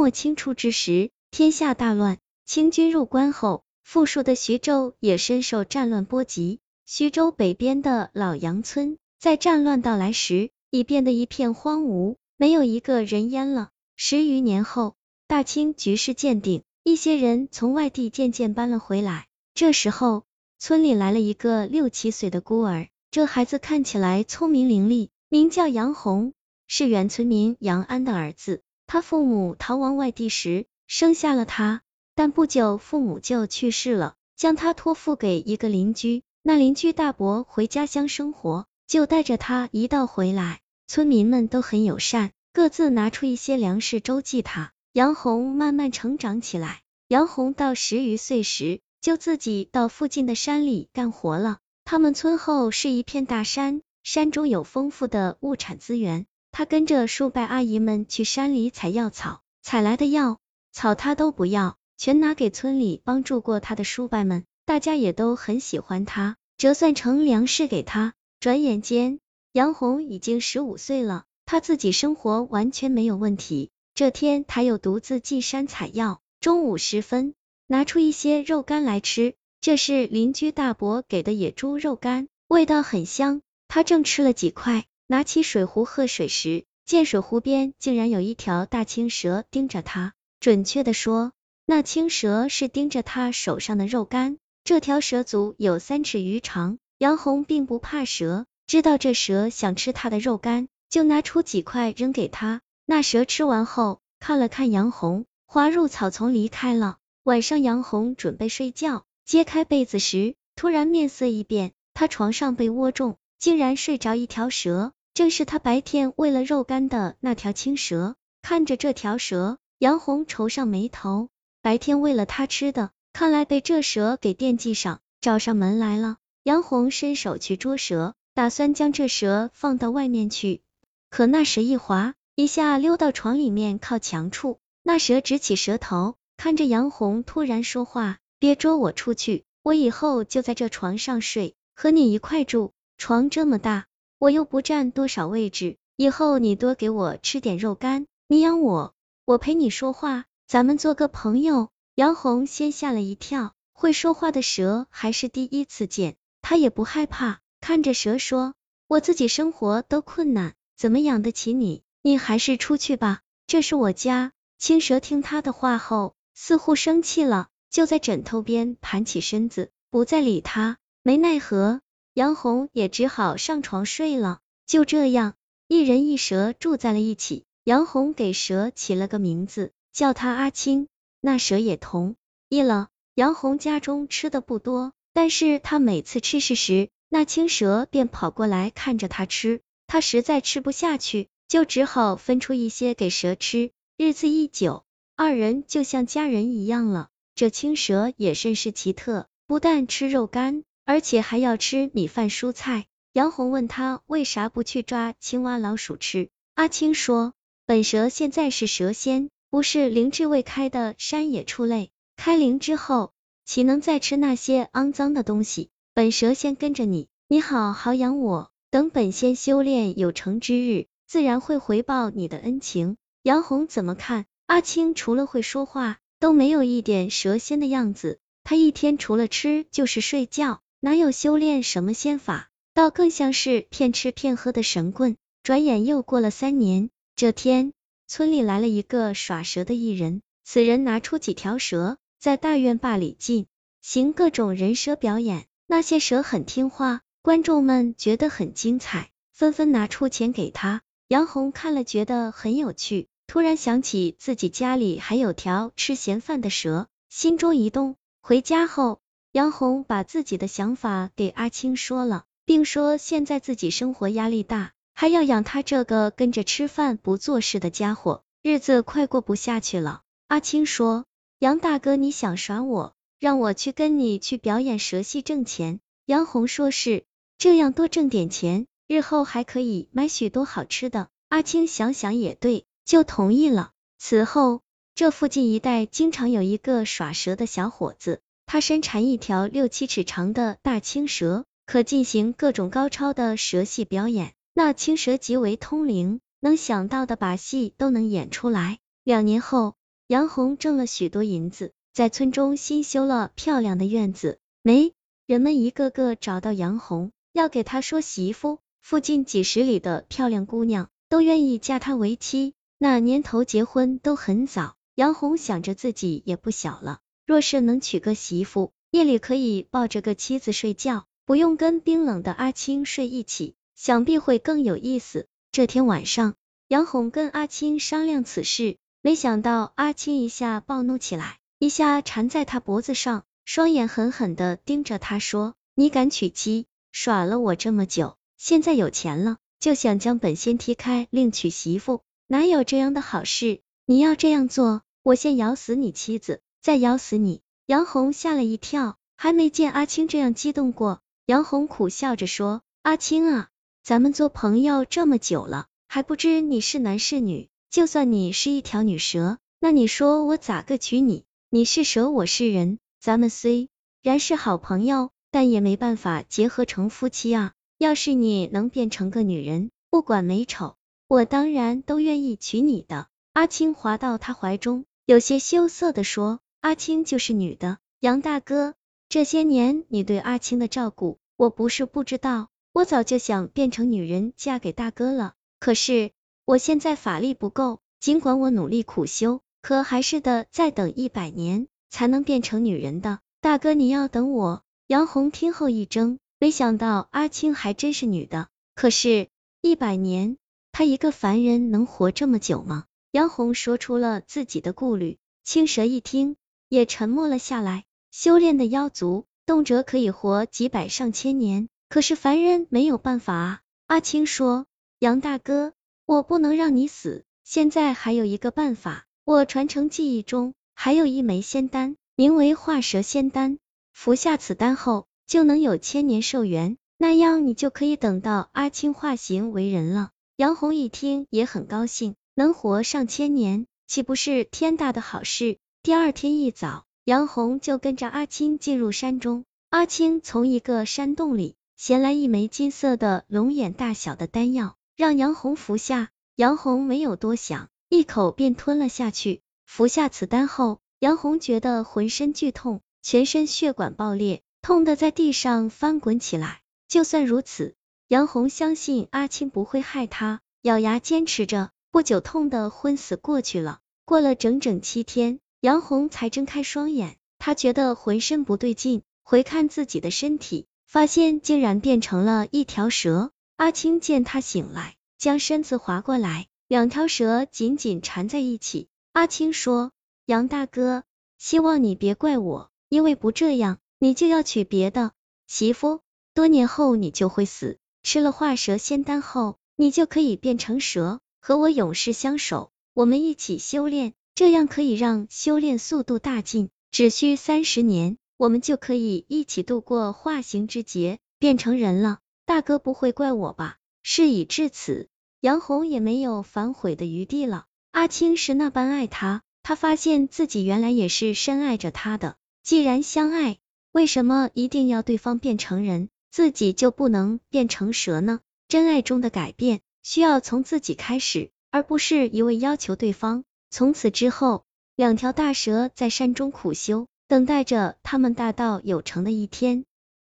末清初之时，天下大乱，清军入关后，富庶的徐州也深受战乱波及。徐州北边的老杨村，在战乱到来时，已变得一片荒芜，没有一个人烟了。10余年后，大清局势渐定，一些人从外地渐渐搬了回来。这时候，村里来了一个6、7岁的孤儿，这孩子看起来聪明伶俐，名叫杨红，是原村民杨安的儿子。他父母逃亡外地时，生下了他，但不久父母就去世了，将他托付给一个邻居。那邻居大伯回家乡生活，就带着他一道回来。村民们都很友善，各自拿出一些粮食周济他。杨红慢慢成长起来。杨红到10余岁时，就自己到附近的山里干活了。他们村后是一片大山，山中有丰富的物产资源。他跟着叔伯阿姨们去山里采药草，采来的药草他都不要，全拿给村里帮助过他的叔伯们，大家也都很喜欢他，折算成粮食给他。转眼间，杨红已经15岁了，他自己生活完全没有问题。这天他又独自进山采药，中午时分，拿出一些肉干来吃，这是邻居大伯给的野猪肉干，味道很香。他正吃了几块，拿起水壶喝水时，见水壶边竟然有一条大青蛇盯着他。准确的说，那青蛇是盯着他手上的肉干。这条蛇足有3尺余长，杨红并不怕蛇，知道这蛇想吃他的肉干，就拿出几块扔给他。那蛇吃完后，看了看杨红，滑入草丛离开了。晚上杨红准备睡觉，揭开被子时，突然面色一变，他床上被窝中，竟然睡着一条蛇。正是他白天为了肉干的那条青蛇。看着这条蛇，杨红愁上眉头，白天喂了他吃的，看来被这蛇给惦记上，找上门来了。杨红伸手去捉蛇，打算将这蛇放到外面去，可那蛇一滑，一下溜到床里面靠墙处。那蛇直起蛇头，看着杨红突然说话：别捉我出去，我以后就在这床上睡，和你一块住，床这么大，我又不占多少位置，以后你多给我吃点肉干，你养我，我陪你说话，咱们做个朋友。杨红先吓了一跳，会说话的蛇还是第一次见，他也不害怕，看着蛇说：我自己生活都困难，怎么养得起你，你还是出去吧，这是我家。青蛇听他的话后，似乎生气了，就在枕头边盘起身子，不再理他。没奈何，杨红也只好上床睡了。就这样，一人一蛇住在了一起。杨红给蛇起了个名字，叫它阿青。那蛇也同意了。杨红家中吃的不多，但是他每次吃食时，那青蛇便跑过来看着他吃，他实在吃不下去，就只好分出一些给蛇吃。日子一久，二人就像家人一样了。这青蛇也甚是奇特，不但吃肉干，而且还要吃米饭蔬菜。杨红问他为啥不去抓青蛙老鼠吃，阿青说：本蛇现在是蛇仙，不是灵智未开的山野畜类，开灵之后，岂能再吃那些肮脏的东西？本蛇仙跟着你，你好好养我，等本仙修炼有成之日，自然会回报你的恩情。杨红怎么看，阿青除了会说话，都没有一点蛇仙的样子。他一天除了吃就是睡觉，哪有修炼什么仙法，倒更像是骗吃骗喝的神棍。转眼又过了3年。这天，村里来了一个耍蛇的艺人，此人拿出几条蛇，在大院坝里进行各种人蛇表演。那些蛇很听话，观众们觉得很精彩，纷纷拿出钱给他。杨红看了觉得很有趣，突然想起自己家里还有条吃闲饭的蛇，心中一动。回家后，杨红把自己的想法给阿青说了，并说现在自己生活压力大，还要养他这个跟着吃饭不做事的家伙，日子快过不下去了。阿青说：杨大哥，你想耍我，让我去跟你去表演蛇戏挣钱。杨红说是，这样多挣点钱，日后还可以买许多好吃的。阿青想想也对，就同意了。此后，这附近一带经常有一个耍蛇的小伙子，他身缠一条6、7尺长的大青蛇，可进行各种高超的蛇戏表演。那青蛇极为通灵，能想到的把戏都能演出来。2年后，杨红挣了许多银子，在村中新修了漂亮的院子。没人们一个个找到杨红，要给他说媳妇，附近几十里的漂亮姑娘都愿意嫁他为妻。那年头结婚都很早，杨红想着自己也不小了，若是能娶个媳妇，夜里可以抱着个妻子睡觉，不用跟冰冷的阿青睡一起，想必会更有意思。这天晚上，杨红跟阿青商量此事，没想到阿青一下暴怒起来，一下缠在他脖子上，双眼狠狠地盯着他说，你敢娶妻，耍了我这么久，现在有钱了，就想将本仙踢开，另娶媳妇，哪有这样的好事？你要这样做，我先咬死你妻子，再咬死你。杨红吓了一跳，还没见阿青这样激动过。杨红苦笑着说，阿青啊，咱们做朋友这么久了，还不知你是男是女，就算你是一条女蛇，那你说我咋个娶你？你是蛇，我是人，咱们虽然是好朋友，但也没办法结合成夫妻啊。要是你能变成个女人，不管美丑，我当然都愿意娶你的。阿青滑到他怀中，有些羞涩的说，阿青就是女的。杨大哥，这些年你对阿青的照顾，我不是不知道，我早就想变成女人嫁给大哥了，可是我现在法力不够，尽管我努力苦修，可还是得再等100年才能变成女人的。大哥你要等我？杨红听后一怔，没想到阿青还真是女的，可是100年，他一个凡人能活这么久吗？杨红说出了自己的顾虑，青蛇一听也沉默了下来。修炼的妖族动辄可以活几百上千年，可是凡人没有办法啊。阿青说，杨大哥，我不能让你死，现在还有一个办法，我传承记忆中还有一枚仙丹，名为化蛇仙丹，服下此丹后就能有1000年寿元，那样你就可以等到阿青化形为人了。杨红一听也很高兴，能活上1000年，岂不是天大的好事？第二天一早，杨红就跟着阿青进入山中。阿青从一个山洞里衔来一枚金色的龙眼大小的丹药，让杨红服下。杨红没有多想，一口便吞了下去。服下此丹后，杨红觉得浑身剧痛，全身血管爆裂，痛得在地上翻滚起来。就算如此，杨红相信阿青不会害他，咬牙坚持着，不久痛得昏死过去了。过了整整7天，杨红才睁开双眼，他觉得浑身不对劲，回看自己的身体，发现竟然变成了一条蛇。阿青见他醒来，将身子滑过来，两条蛇紧紧缠在一起。阿青说，杨大哥，希望你别怪我，因为不这样，你就要娶别的媳妇，多年后你就会死。吃了化蛇仙丹后，你就可以变成蛇，和我永世相守，我们一起修炼，这样可以让修炼速度大进，只需30年，我们就可以一起度过化形之劫，变成人了。大哥不会怪我吧？事已至此，杨红也没有反悔的余地了。阿青是那般爱他，他发现自己原来也是深爱着他的。既然相爱，为什么一定要对方变成人，自己就不能变成蛇呢？真爱中的改变需要从自己开始，而不是一味要求对方。从此之后，两条大蛇在山中苦修，等待着他们大道有成的一天。